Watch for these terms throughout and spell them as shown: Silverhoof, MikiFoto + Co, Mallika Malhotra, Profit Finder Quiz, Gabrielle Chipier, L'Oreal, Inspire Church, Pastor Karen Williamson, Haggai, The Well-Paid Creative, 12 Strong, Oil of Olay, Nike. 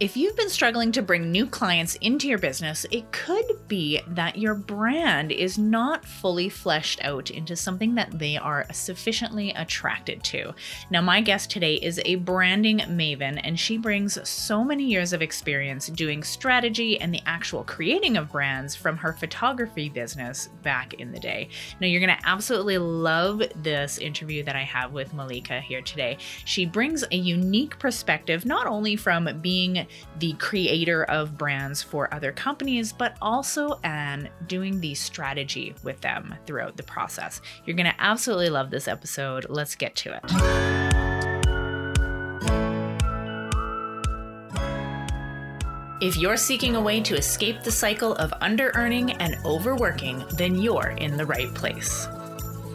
If you've been struggling to bring new clients into your business, it could be that your brand is not fully fleshed out into something that they are sufficiently attracted to. Now, my guest today is a branding maven, and she brings so many years of experience doing strategy and the actual creating of brands from her photography business back in the day. Now, you're going to absolutely love this interview that I have with Mallika here today. She brings a unique perspective, not only from being the creator of brands for other companies, but also and doing the strategy with them throughout the process. You're going to absolutely love this episode. Let's get to it. If you're seeking a way to escape the cycle of under-earning and overworking, then you're in the right place.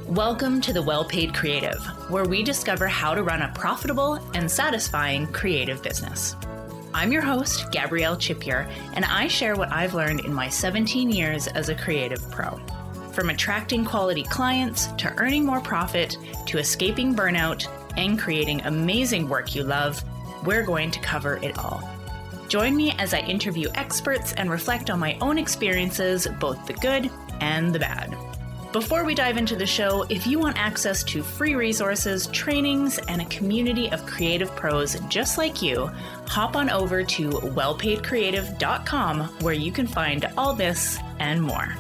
Welcome to The Well-Paid Creative, where we discover how to run a profitable and satisfying creative business. I'm your host, Gabrielle Chipier, and I share what I've learned in my 17 years as a creative pro. From attracting quality clients, to earning more profit, to escaping burnout, and creating amazing work you love, we're going to cover it all. Join me as I interview experts and reflect on my own experiences, both the good and the bad. Before we dive into the show, if you want access to free resources, trainings, and a community of creative pros just like you, hop on over to wellpaidcreative.com where you can find all this and more.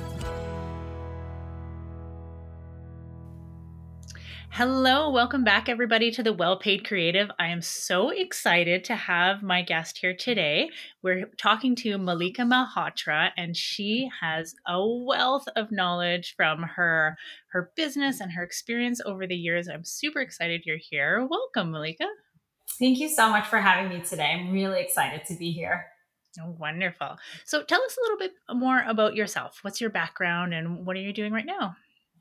Hello, welcome back everybody to The Well-Paid Creative. I am so excited to have my guest here today. We're talking to Mallika Malhotra, and she has a wealth of knowledge from her business and her experience over the years. I'm super excited you're here. Welcome, Mallika. Thank you so much for having me today. I'm really excited to be here. Wonderful. So tell us a little bit more about yourself. What's your background and what are you doing right now?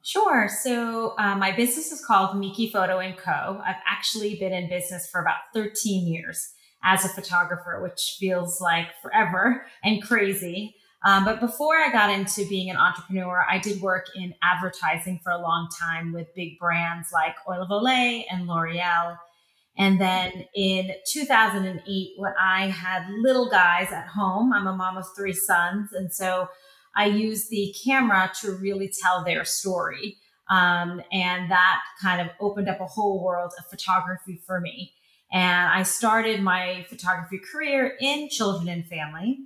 Sure. So my business is called MikiFoto + Co. I've actually been in business for about 13 years as a photographer, which feels like forever and crazy. But before I got into being an entrepreneur, I did work in advertising for a long time with big brands like Oil of Olay and L'Oreal. And then in 2008, when I had little guys at home, I'm a mom of three sons. And so I used the camera to really tell their story. And that kind of opened up a whole world of photography for me. And I started my photography career in children and family.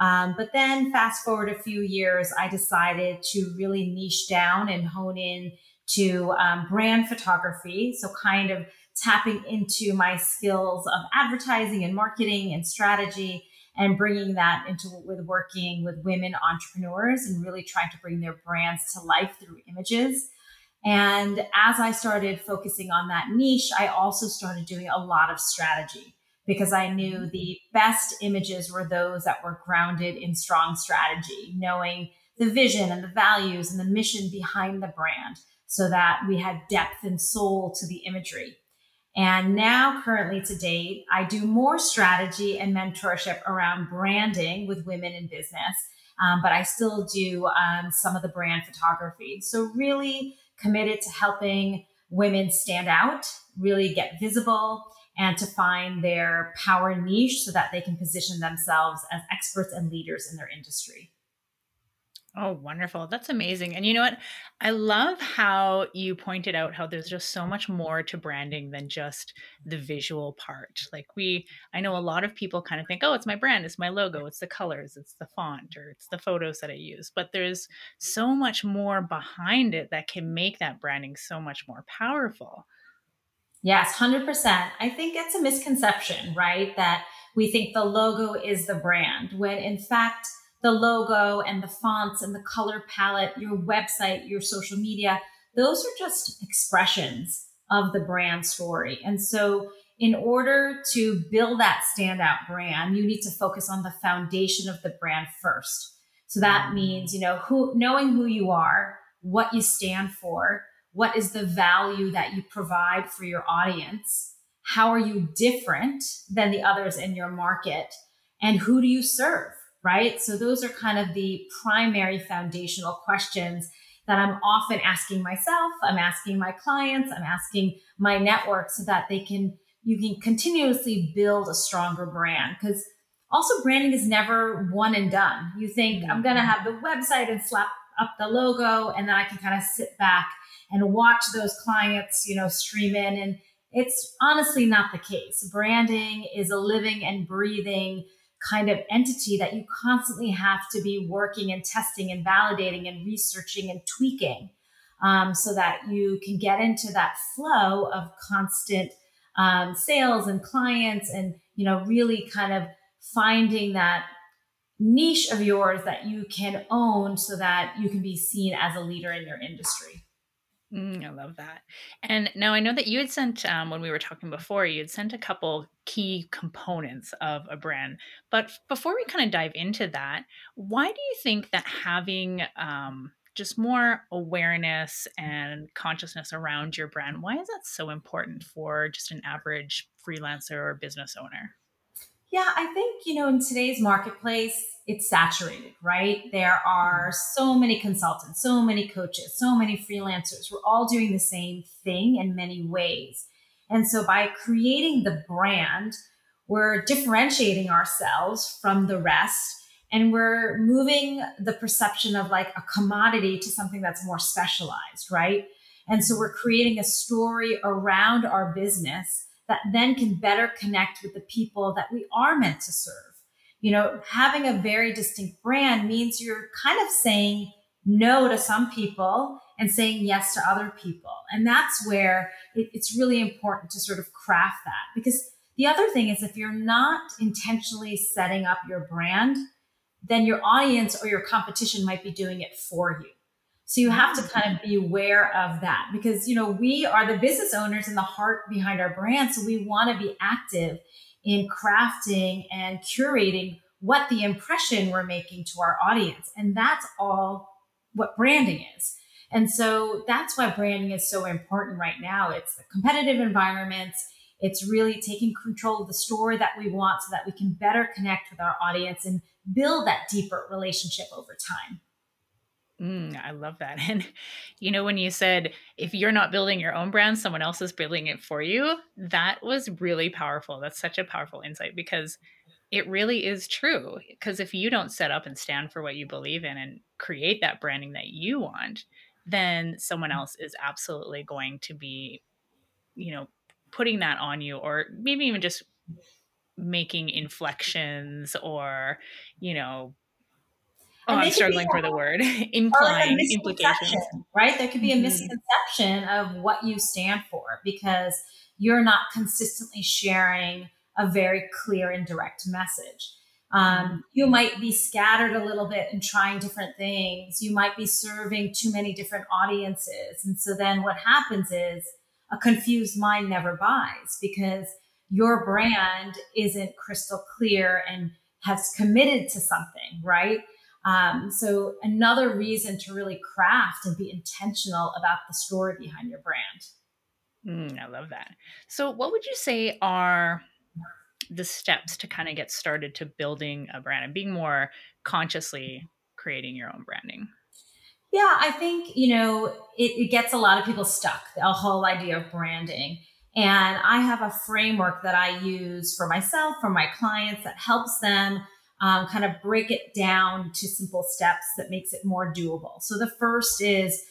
But then fast forward a few years, I decided to really niche down and hone in to brand photography. So kind of tapping into my skills of advertising and marketing and strategy, and bringing that into with working with women entrepreneurs and really trying to bring their brands to life through images. And as I started focusing on that niche, I also started doing a lot of strategy because I knew the best images were those that were grounded in strong strategy, knowing the vision and the values and the mission behind the brand so that we had depth and soul to the imagery. And now currently to date, I do more strategy and mentorship around branding with women in business, but I still do some of the brand photography. So really committed to helping women stand out, really get visible, and to find their power niche so that they can position themselves as experts and leaders in their industry. Oh, wonderful. That's amazing. And you know what? I love how you pointed out how there's just so much more to branding than just the visual part. Like I know a lot of people kind of think, oh, it's my brand, it's my logo, it's the colors, it's the font, or it's the photos that I use. But there's so much more behind it that can make that branding so much more powerful. Yes, 100%. I think it's a misconception, right? That we think the logo is the brand, when in fact, the logo and the fonts and the color palette, your website, your social media, those are just expressions of the brand story. And so in order to build that standout brand, you need to focus on the foundation of the brand first. So that means, knowing who you are, what you stand for, what is the value that you provide for your audience, how are you different than the others in your market, and who do you serve? Right? So those are kind of the primary foundational questions that I'm often asking myself, I'm asking my clients, I'm asking my network so that you can continuously build a stronger brand. Because Also, branding is never one and done. You think, I'm going to have the website and slap up the logo, and then I can kind of sit back and watch those clients, you know, stream in. And it's honestly not the case. Branding is a living and breathing kind of entity that you constantly have to be working and testing and validating and researching and tweaking, so that you can get into that flow of constant sales and clients and, you know, really kind of finding that niche of yours that you can own so that you can be seen as a leader in your industry. I love that. And now I know that you had sent, when we were talking before, you had sent a couple key components of a brand. But before we kind of dive into that, why do you think that having just more awareness and consciousness around your brand, why is that so important for just an average freelancer or business owner? Yeah, I think, you know, in today's marketplace, it's saturated, right? There are so many consultants, so many coaches, so many freelancers. We're all doing the same thing in many ways. And so by creating the brand, we're differentiating ourselves from the rest, and we're moving the perception of like a commodity to something that's more specialized, right? And so we're creating a story around our business that then can better connect with the people that we are meant to serve. You know, having a very distinct brand means you're kind of saying no to some people and saying yes to other people. And that's where it's really important to sort of craft that. Because the other thing is, if you're not intentionally setting up your brand, then your audience or your competition might be doing it for you. So you have to kind of be aware of that, because, you know, we are the business owners and the heart behind our brand. So we want to be active in crafting and curating what the impression we're making to our audience. And that's all what branding is. And so that's why branding is so important right now. It's the competitive environments. It's really taking control of the story that we want so that we can better connect with our audience and build that deeper relationship over time. I love that. And, you know, when you said, if you're not building your own brand, someone else is building it for you, that was really powerful. That's such a powerful insight, because it really is true. Because if you don't set up and stand for what you believe in and create that branding that you want, then someone else is absolutely going to be, you know, putting that on you, or maybe even just making inflections, or, you know, oh, I'm struggling for the word. Implying implications. Right? There could be a misconception of what you stand for, because you're not consistently sharing a very clear and direct message. You might be scattered a little bit and trying different things. You might be serving too many different audiences. And so then what happens is a confused mind never buys, because your brand isn't crystal clear and has committed to something, right? So another reason to really craft and be intentional about the story behind your brand. I love that. So what would you say are the steps to kind of get started to building a brand and being more consciously creating your own branding? Yeah, I think, you know, it gets a lot of people stuck, the whole idea of branding. And I have a framework that I use for myself, for my clients, that helps them kind of break it down to simple steps that makes it more doable. So the first is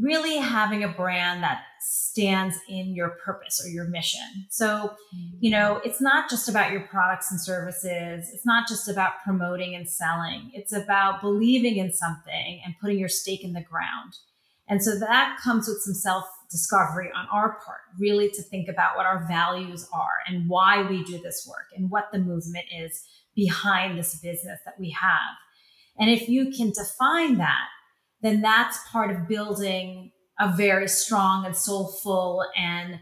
really having a brand that stands in your purpose or your mission. So, you know, it's not just about your products and services. It's not just about promoting and selling. It's about believing in something and putting your stake in the ground. And so that comes with some self-discovery on our part, really to think about what our values are and why we do this work and what the movement is behind this business that we have. And if you can define that, then that's part of building a very strong and soulful and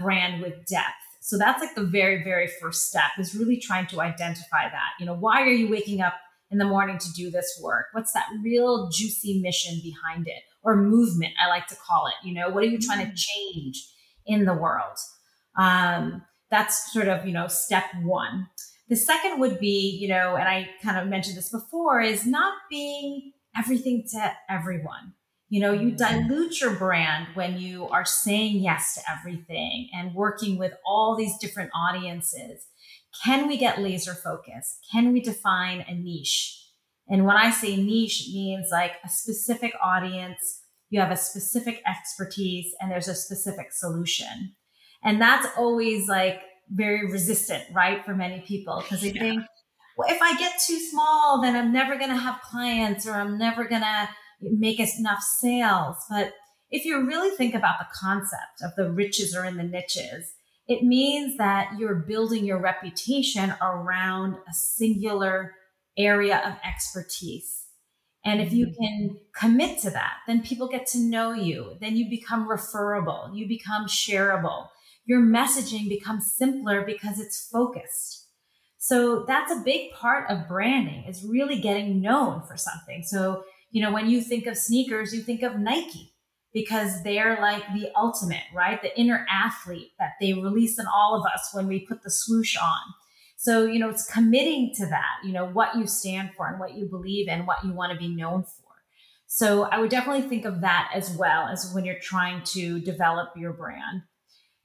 brand with depth. So that's like the very, very first step, is really trying to identify that. You know, why are you waking up in the morning to do this work? What's that real juicy mission behind it, or movement, I like to call it? You know, what are you trying to change in the world? That's sort of, you know, step one. The second would be, you know, and I kind of mentioned this before, is not being everything to everyone. You know, you dilute your brand when you are saying yes to everything and working with all these different audiences. Can we get laser focused? Can we define a niche? And when I say niche, it means like a specific audience, you have a specific expertise, and there's a specific solution. And that's always like very resistant, right? For many people, because they think, well, if I get too small, then I'm never going to have clients, or I'm never going to make enough sales. But if you really think about the concept of the riches are in the niches, it means that you're building your reputation around a singular area of expertise. And if you can commit to that, then people get to know you. Then you become referable. You become shareable. Your messaging becomes simpler because it's focused. So that's a big part of branding, is really getting known for something. So, you know, when you think of sneakers, you think of Nike, because they're like the ultimate, right? The inner athlete that they release in all of us when we put the swoosh on. So, you know, it's committing to that, you know, what you stand for and what you believe in, what you want to be known for. So I would definitely think of that as well as when you're trying to develop your brand.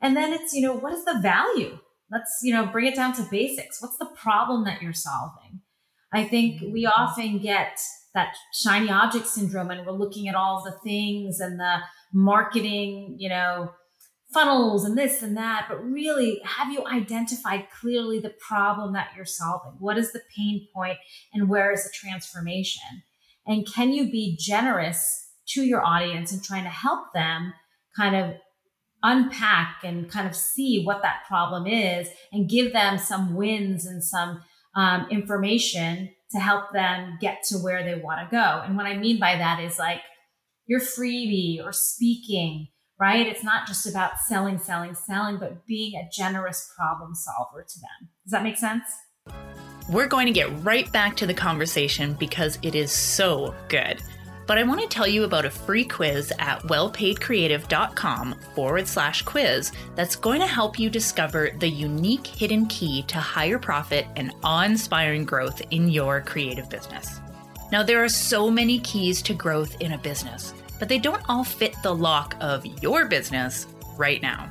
And then it's, you know, what is the value? Let's, you know, bring it down to basics. What's the problem that you're solving? I think we often get that shiny object syndrome, and we're looking at all the things and the marketing, you know, funnels and this and that, but really, have you identified clearly the problem that you're solving? What is the pain point, and where is the transformation? And can you be generous to your audience and trying to help them kind of unpack and kind of see what that problem is, and give them some wins and some information to help them get to where they want to go? And what I mean by that is like your freebie or speaking, right? It's not just about selling, selling, selling, but being a generous problem solver to them. Does that make sense? We're going to get right back to the conversation because it is so good. But I want to tell you about a free quiz at wellpaidcreative.com/quiz that's going to help you discover the unique hidden key to higher profit and awe-inspiring growth in your creative business. Now, there are so many keys to growth in a business, but they don't all fit the lock of your business right now.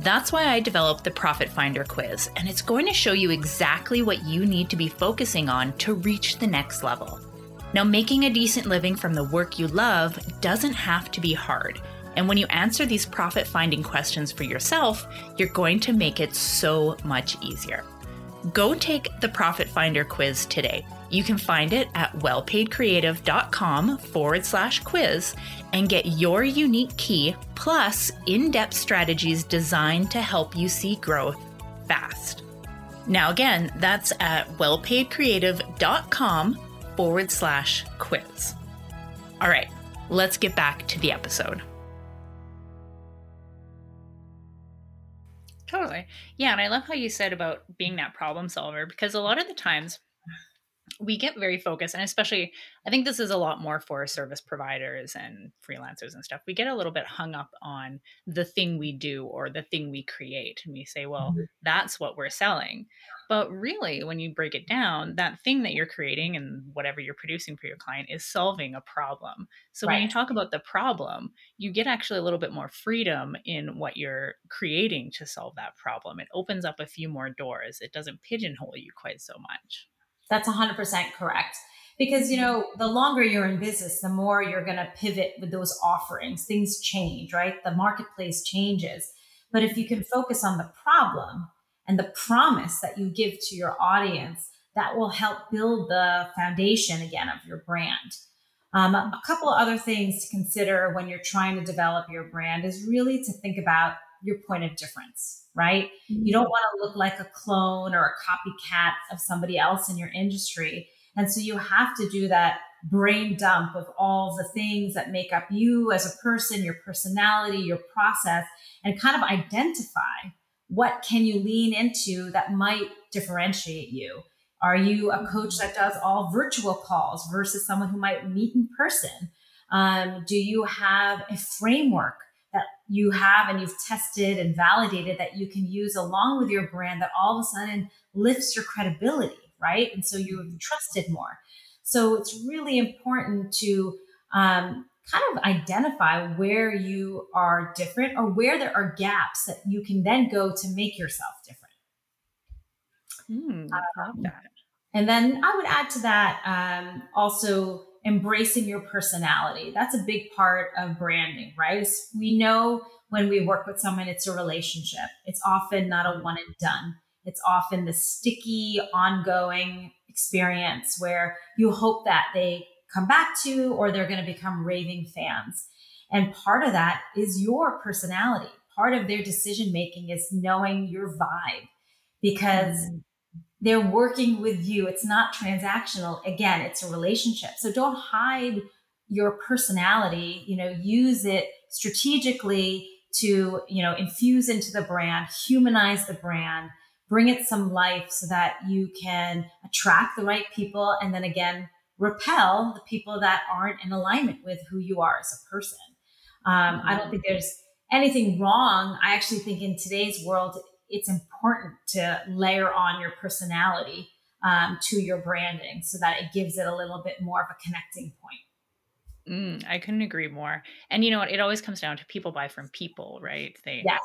That's why I developed the Profit Finder Quiz, and it's going to show you exactly what you need to be focusing on to reach the next level. Now, making a decent living from the work you love doesn't have to be hard. And when you answer these profit-finding questions for yourself, you're going to make it so much easier. Go take the Profit Finder Quiz today. You can find it at wellpaidcreative.com/quiz and get your unique key plus in-depth strategies designed to help you see growth fast. Now, again, that's at wellpaidcreative.com/quiz. All right, let's get back to the episode. Totally. Yeah. And I love how you said about being that problem solver, because a lot of the times we get very focused, and especially, I think this is a lot more for service providers and freelancers and stuff. We get a little bit hung up on the thing we do or the thing we create. And we say, well, that's what we're selling. But really, when you break it down, that thing that you're creating and whatever you're producing for your client is solving a problem. So Right. When you talk about the problem, you get actually a little bit more freedom in what you're creating to solve that problem. It opens up a few more doors. It doesn't pigeonhole you quite so much. That's 100% correct. Because, you know, the longer you're in business, the more you're going to pivot with those offerings. Things change, right? The marketplace changes. But if you can focus on the problem and the promise that you give to your audience, that will help build the foundation again of your brand. A couple of other things to consider when you're trying to develop your brand is really to think about your point of difference, right? Mm-hmm. You don't want to look like a clone or a copycat of somebody else in your industry. And so you have to do that brain dump of all the things that make up you as a person, your personality, your process, and kind of identify what can you lean into that might differentiate you. Are you a coach that does all virtual calls versus someone who might meet in person? Do you have a framework that you have and you've tested and validated that you can use along with your brand that all of a sudden lifts your credibility, right? And so you have trusted more. So it's really important to kind of identify where you are different or where there are gaps that you can then go to make yourself different. I love that. And then I would add to that also embracing your personality. That's a big part of branding, right? We know when we work with someone, it's a relationship. It's often not a one and done. It's often the sticky, ongoing experience where you hope that they come back to, or they're going to become raving fans. And part of that is your personality. Part of their decision-making is knowing your vibe, because they're working with you. It's not transactional. Again, it's a relationship. So don't hide your personality, use it strategically to, infuse into the brand, humanize the brand, bring it some life so that you can attract the right people. And then again, repel the people that aren't in alignment with who you are as a person. I don't think there's anything wrong. I actually think in today's world, it's important to layer on your personality to your branding so that it gives it a little bit more of a connecting point. I couldn't agree more. And you know what? It always comes down to people buy from people, right?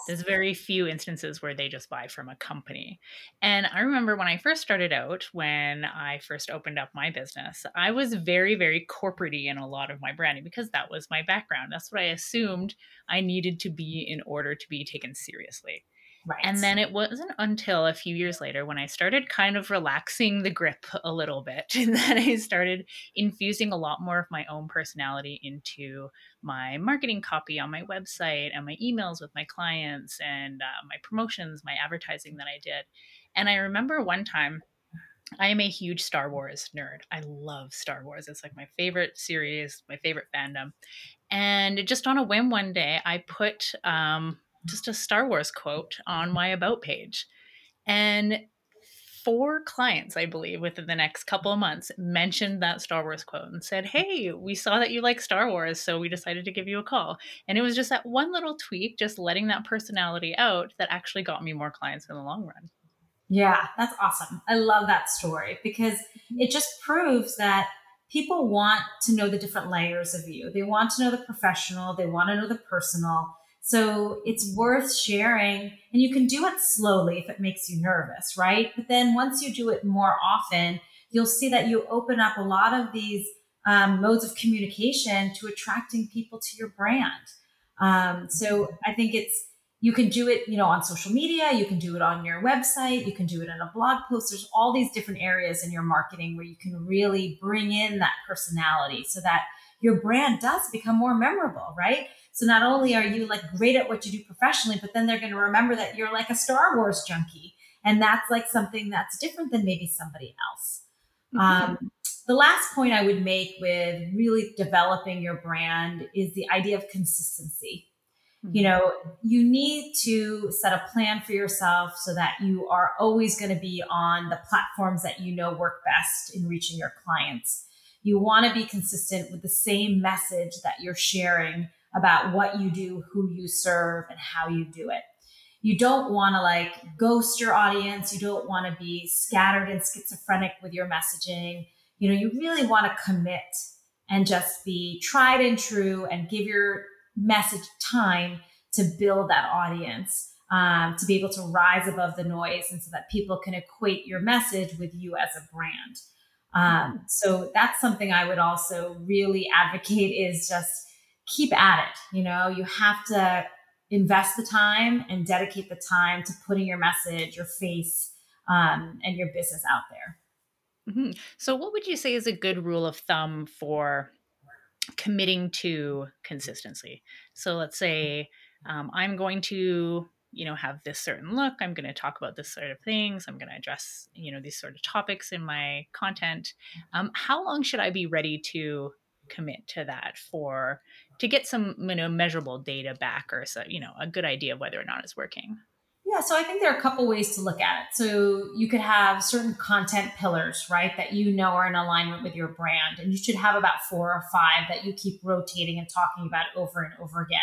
There's very few instances where they just buy from a company. And I remember when I first started out, when I first opened up my business, I was very, very corporate-y in a lot of my branding because that was my background. That's what I assumed I needed to be in order to be taken seriously. Right. And then it wasn't until a few years later when I started kind of relaxing the grip a little bit, and then I started infusing a lot more of my own personality into my marketing copy on my website and my emails with my clients and my promotions, my advertising that I did. And I remember one time, I am a huge Star Wars nerd. I love Star Wars. It's like my favorite series, my favorite fandom. And just on a whim one day, I put just a Star Wars quote on my about page. And 4 clients, I believe, within the next couple of months mentioned that Star Wars quote and said, "Hey, we saw that you like Star Wars, so we decided to give you a call." And it was just that one little tweak, just letting that personality out, that actually got me more clients in the long run. Yeah, that's awesome. I love that story because it just proves that people want to know the different layers of you. They want to know the professional. They want to know the personal. So it's worth sharing, and you can do it slowly if it makes you nervous, right? But then once you do it more often, you'll see that you open up a lot of these modes of communication to attracting people to your brand. So I think you can do it, on social media, you can do it on your website, you can do it in a blog post. There's all these different areas in your marketing where you can really bring in that personality so that your brand does become more memorable, right? So not only are you like great at what you do professionally, but then they're going to remember that you're like a Star Wars junkie. And that's like something that's different than maybe somebody else. The last point I would make with really developing your brand is the idea of consistency. You need to set a plan for yourself so that you are always going to be on the platforms that work best in reaching your clients. You want to be consistent with the same message that you're sharing about what you do, who you serve, and how you do it. You don't want to ghost your audience. You don't want to be scattered and schizophrenic with your messaging. You really want to commit and just be tried and true and give your message time to build that audience, to be able to rise above the noise, and so that people can equate your message with you as a brand. So that's something I would also really advocate is just keep at it. You have to invest the time and dedicate the time to putting your message, your face, and your business out there. So what would you say is a good rule of thumb for committing to consistency? So let's say I'm going to have this certain look. I'm going to talk about this sort of things. I'm going to address, these sort of topics in my content. How long should I be ready to commit to that to get some, measurable data back, or so, a good idea of whether or not it's working? Yeah. So I think there are a couple ways to look at it. So you could have certain content pillars, right, that are in alignment with your brand. And you should have about 4 or 5 that you keep rotating and talking about over and over again.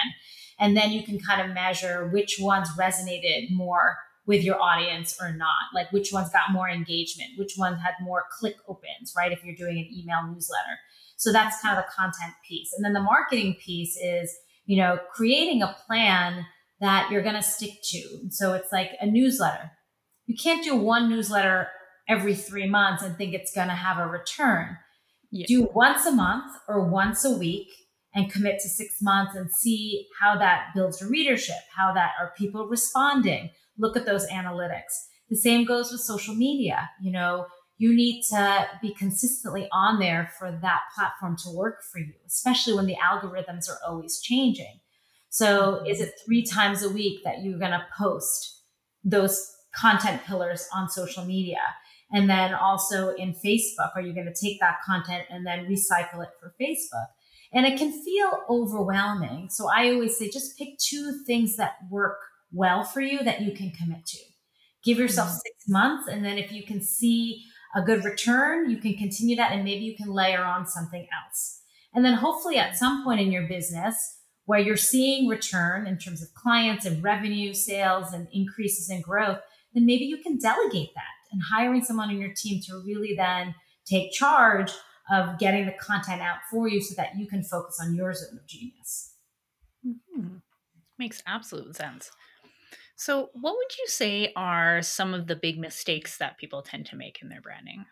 And then you can kind of measure which ones resonated more with your audience or not, like which ones got more engagement, which ones had more click opens, right? If you're doing an email newsletter. So that's kind of the content piece. And then the marketing piece is, creating a plan that you're going to stick to. So it's like a newsletter. You can't do one newsletter every 3 months and think it's going to have a return. Yeah. Do once a month or once a week and commit to 6 months and see how that builds your readership, how that are people responding. Look at those analytics. The same goes with social media. You know, you need to be consistently on there for that platform to work for you, especially when the algorithms are always changing. So is it 3 times a week that you're going to post those content pillars on social media? And then also in Facebook, are you going to take that content and then recycle it for Facebook? And it can feel overwhelming. So I always say, just pick 2 things that work well for you that you can commit to. Give yourself 6 months. And then if you can see a good return, you can continue that. And maybe you can layer on something else. And then hopefully at some point in your business where you're seeing return in terms of clients and revenue, sales, and increases in growth, then maybe you can delegate that and hiring someone on your team to really then take charge of getting the content out for you so that you can focus on your zone of genius. Mm-hmm. Makes absolute sense. So what would you say are some of the big mistakes that people tend to make in their branding?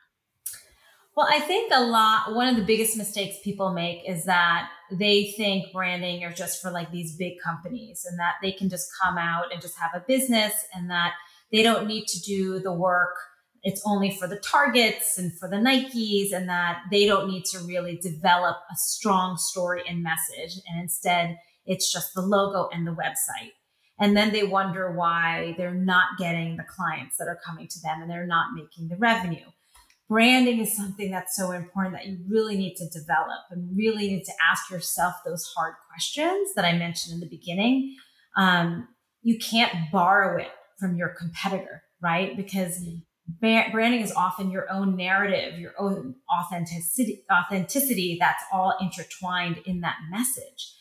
Well, I think one of the biggest mistakes people make is that they think branding are just for like these big companies and that they can just come out and just have a business and that they don't need to do the work. It's only for the Targets and for the Nikes and that they don't need to really develop a strong story and message. And instead, it's just the logo and the website. And then they wonder why they're not getting the clients that are coming to them and they're not making the revenue. Branding is something that's so important that you really need to develop and really need to ask yourself those hard questions that I mentioned in the beginning. You can't borrow it from your competitor, right? Because branding is often your own narrative, your own authenticity that's all intertwined in that message.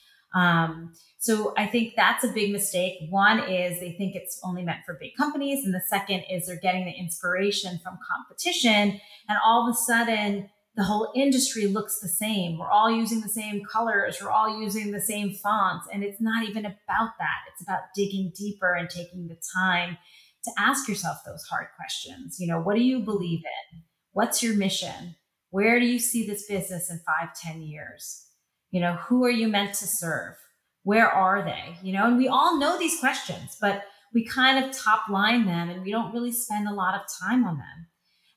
So I think that's a big mistake. One is they think it's only meant for big companies. And the second is they're getting the inspiration from competition. And all of a sudden, the whole industry looks the same. We're all using the same colors. We're all using the same fonts. And it's not even about that. It's about digging deeper and taking the time to ask yourself those hard questions. You know, what do you believe in? What's your mission? Where do you see this business in 5, 10 years? You know, who are you meant to serve? Where are they? You know, and we all know these questions, but we kind of top line them and we don't really spend a lot of time on them.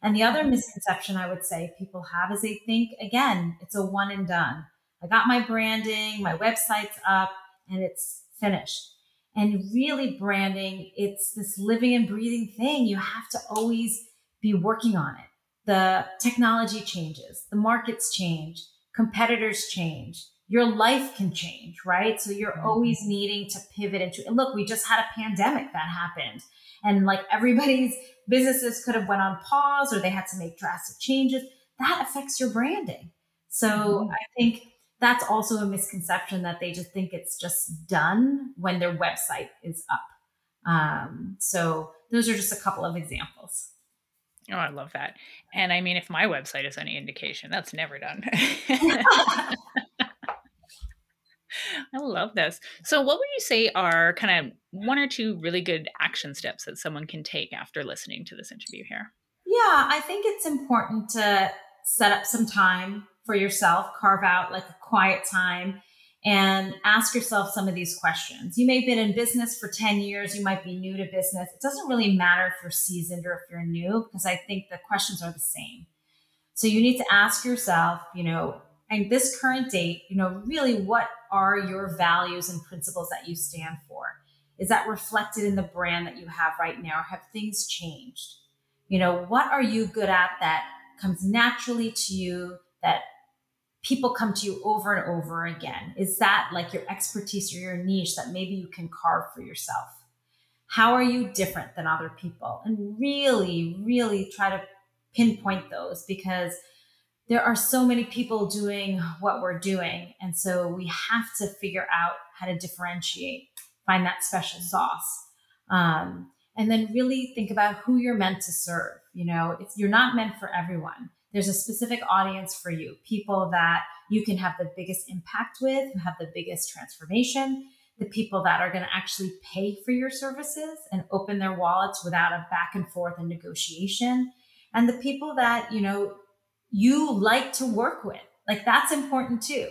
And the other misconception I would say people have is they think, again, it's a one and done. I got my branding, my website's up, and it's finished. And really branding, it's this living and breathing thing. You have to always be working on it. The technology changes, the markets change, competitors change, your life can change, right? So you're always needing to pivot into, and look, we just had a pandemic that happened. And like everybody's businesses could have went on pause or they had to make drastic changes. That affects your branding. So I think that's also a misconception that they just think it's just done when their website is up. So those are just a couple of examples. Oh, I love that. And I mean, if my website is any indication, that's never done. I love this. So what would you say are kind of 1 or 2 really good action steps that someone can take after listening to this interview here? Yeah, I think it's important to set up some time for yourself, carve out like a quiet time and ask yourself some of these questions. You may have been in business for 10 years. You might be new to business. It doesn't really matter if you're seasoned or if you're new, because I think the questions are the same. So you need to ask yourself, you know, and this current date, you know, really what are your values and principles that you stand for? Is that reflected in the brand that you have right now? Have things changed? You know, what are you good at that comes naturally to you, that people come to you over and over again? Is that like your expertise or your niche that maybe you can carve for yourself? How are you different than other people? And really, really try to pinpoint those, because there are so many people doing what we're doing. And so we have to figure out how to differentiate, find that special sauce. And then really think about who you're meant to serve. You know, if you're not meant for everyone, there's a specific audience for you, people that you can have the biggest impact with, who have the biggest transformation. the people that are going to actually pay for your services and open their wallets without a back and forth and negotiation, and the people that, you know, you like to work with. Like, that's important too.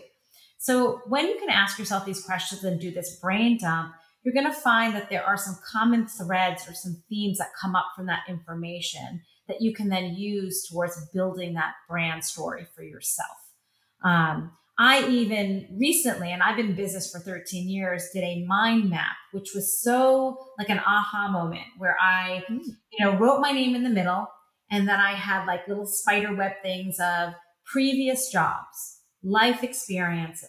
So when you can ask yourself these questions and do this brain dump, you're going to find that there are some common threads or some themes that come up from that information that you can then use towards building that brand story for yourself. I even recently, and I've been in business for 13 years, did a mind map, which was so like an aha moment where I, you know, wrote my name in the middle. And then I had like little spider web things of previous jobs, life experiences,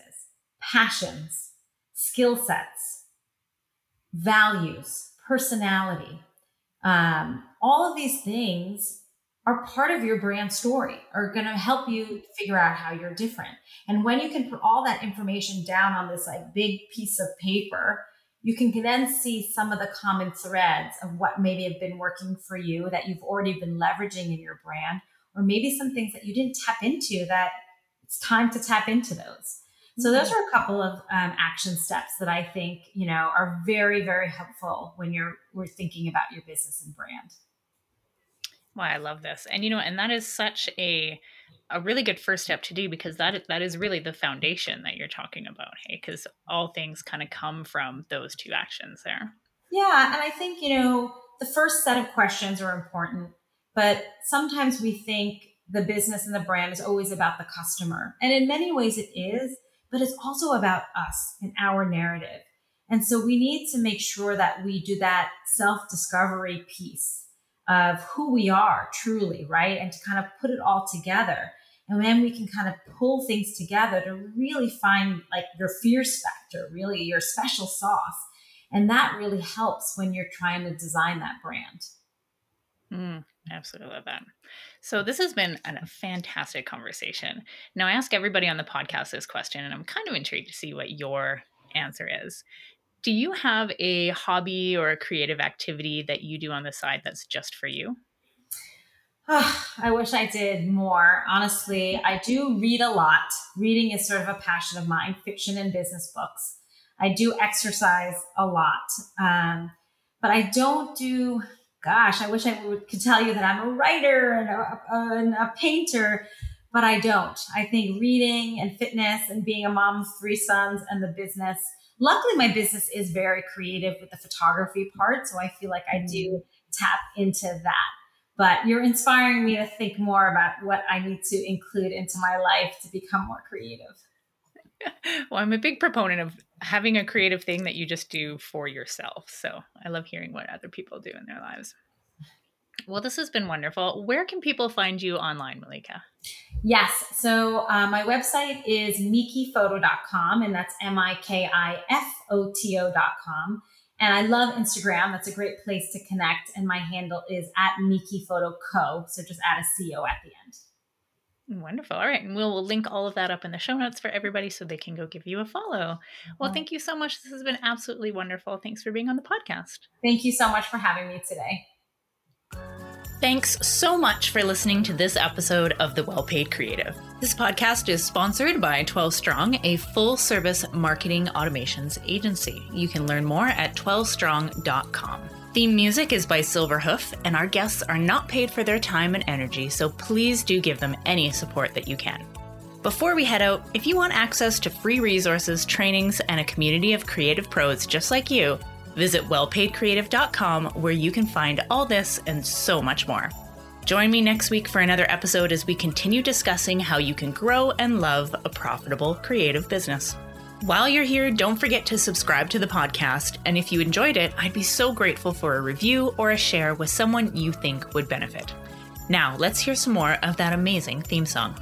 passions, skill sets, values, personality. All of these things are part of your brand story, are going to help you figure out how you're different. And when you can put all that information down on this like big piece of paper, you can then see some of the common threads of what maybe have been working for you that you've already been leveraging in your brand, or maybe some things that you didn't tap into that it's time to tap into those. So those are a couple of action steps that I think, you know, are very, very helpful when we're thinking about your business and brand. Wow, I love this. And, you know, and that is such a really good first step to do, because that is really the foundation that you're talking about. Hey, because all things kind of come from those two actions there. Yeah. And I think, you know, the first set of questions are important, but sometimes we think the business and the brand is always about the customer. And in many ways it is, but it's also about us and our narrative. And so we need to make sure that we do that self-discovery piece of who we are truly, right? And to kind of put it all together. And then we can kind of pull things together to really find like your fierce factor, really your special sauce. And that really helps when you're trying to design that brand. Absolutely love that. So this has been a fantastic conversation. Now I ask everybody on the podcast this question, and I'm kind of intrigued to see what your answer is. Do you have a hobby or a creative activity that you do on the side that's just for you? Oh, I wish I did more. Honestly, I do read a lot. Reading is sort of a passion of mine, fiction and business books. I do exercise a lot, but I don't do... Gosh, I wish could tell you that I'm a writer and a painter, but I don't. I think reading and fitness and being a mom of three sons and the business. Luckily, my business is very creative with the photography part, so I feel like I do tap into that. But you're inspiring me to think more about what I need to include into my life to become more creative. Well, I'm a big proponent of having a creative thing that you just do for yourself. So I love hearing what other people do in their lives. Well, this has been wonderful. Where can people find you online, Mallika? Yes. So my website is MikiFoto.com, and that's MikiFoto.com. And I love Instagram. That's a great place to connect. And my handle is @MikiFoto Co. So just add a CO at the end. Wonderful. All right. And we'll link all of that up in the show notes for everybody so they can go give you a follow. Well, thank you so much. This has been absolutely wonderful. Thanks for being on the podcast. Thank you so much for having me today. Thanks so much for listening to this episode of The Well-Paid Creative. This podcast is sponsored by 12 Strong, a full-service marketing automations agency. You can learn more at 12strong.com. Theme music is by Silverhoof, and our guests are not paid for their time and energy, so please do give them any support that you can. Before we head out, if you want access to free resources, trainings, and a community of creative pros just like you, visit wellpaidcreative.com, where you can find all this and so much more. Join me next week for another episode as we continue discussing how you can grow and love a profitable creative business. While you're here, don't forget to subscribe to the podcast. And if you enjoyed it, I'd be so grateful for a review or a share with someone you think would benefit. Now, let's hear some more of that amazing theme song.